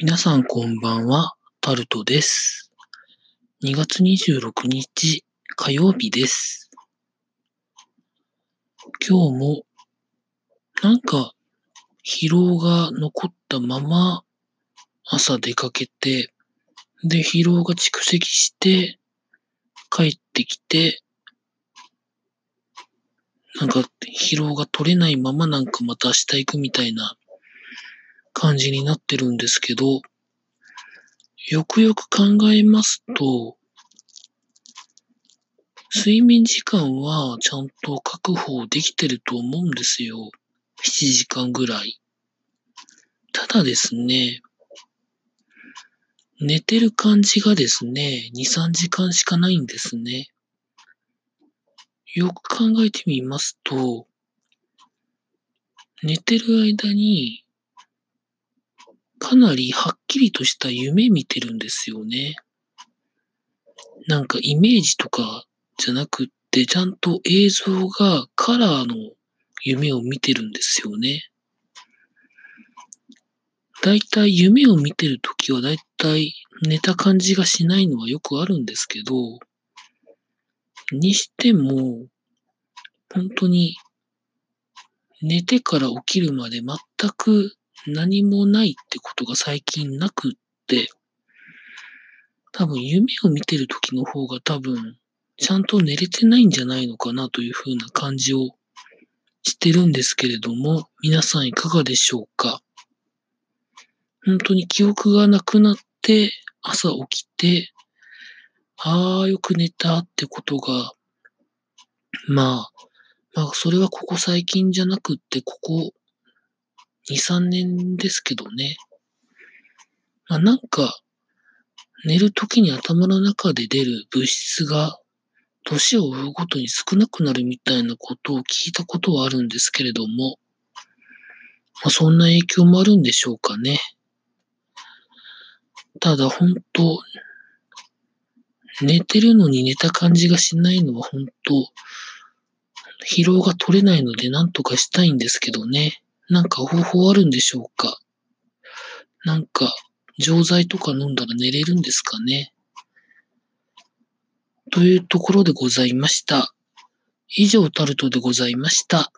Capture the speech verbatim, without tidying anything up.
皆さんこんばんは、タルトです。にがつにじゅうろくにち火曜日です。今日もなんか疲労が残ったまま朝出かけて、で疲労が蓄積して帰ってきて、なんか疲労が取れないままなんかまた明日行くみたいな感じになってるんですけど、よくよく考えますと、睡眠時間はちゃんと確保できてると思うんですよ。ななじかんぐらい。ただですね、寝てる感じがですね、に、さんじかんしかないんですね。よく考えてみますと、寝てる間にかなりはっきりとした夢見てるんですよね。なんかイメージとかじゃなくって、ちゃんと映像がカラーの夢を見てるんですよね。だいたい夢を見てるときはだいたい寝た感じがしないのはよくあるんですけど、にしても、本当に寝てから起きるまで全く何もないってことが最近なくって、多分夢を見てる時の方が多分ちゃんと寝れてないんじゃないのかなという風な感じをしてるんですけれども、皆さんいかがでしょうか。本当に記憶がなくなって朝起きて、ああ、よく寝たってことが、まあ、まあ、それはここ最近じゃなくって、ここに、さんねんですけどね。まあ、なんか、寝るときに頭の中で出る物質が、年を追うごとに少なくなるみたいなことを聞いたことはあるんですけれども、まあ、そんな影響もあるんでしょうかね。ただ、本当、寝てるのに寝た感じがしないのは本当、疲労が取れないので何とかしたいんですけどね。なんか方法あるんでしょうか。なんか錠剤とか飲んだら寝れるんですかね。というところでございました。以上タルトでございました。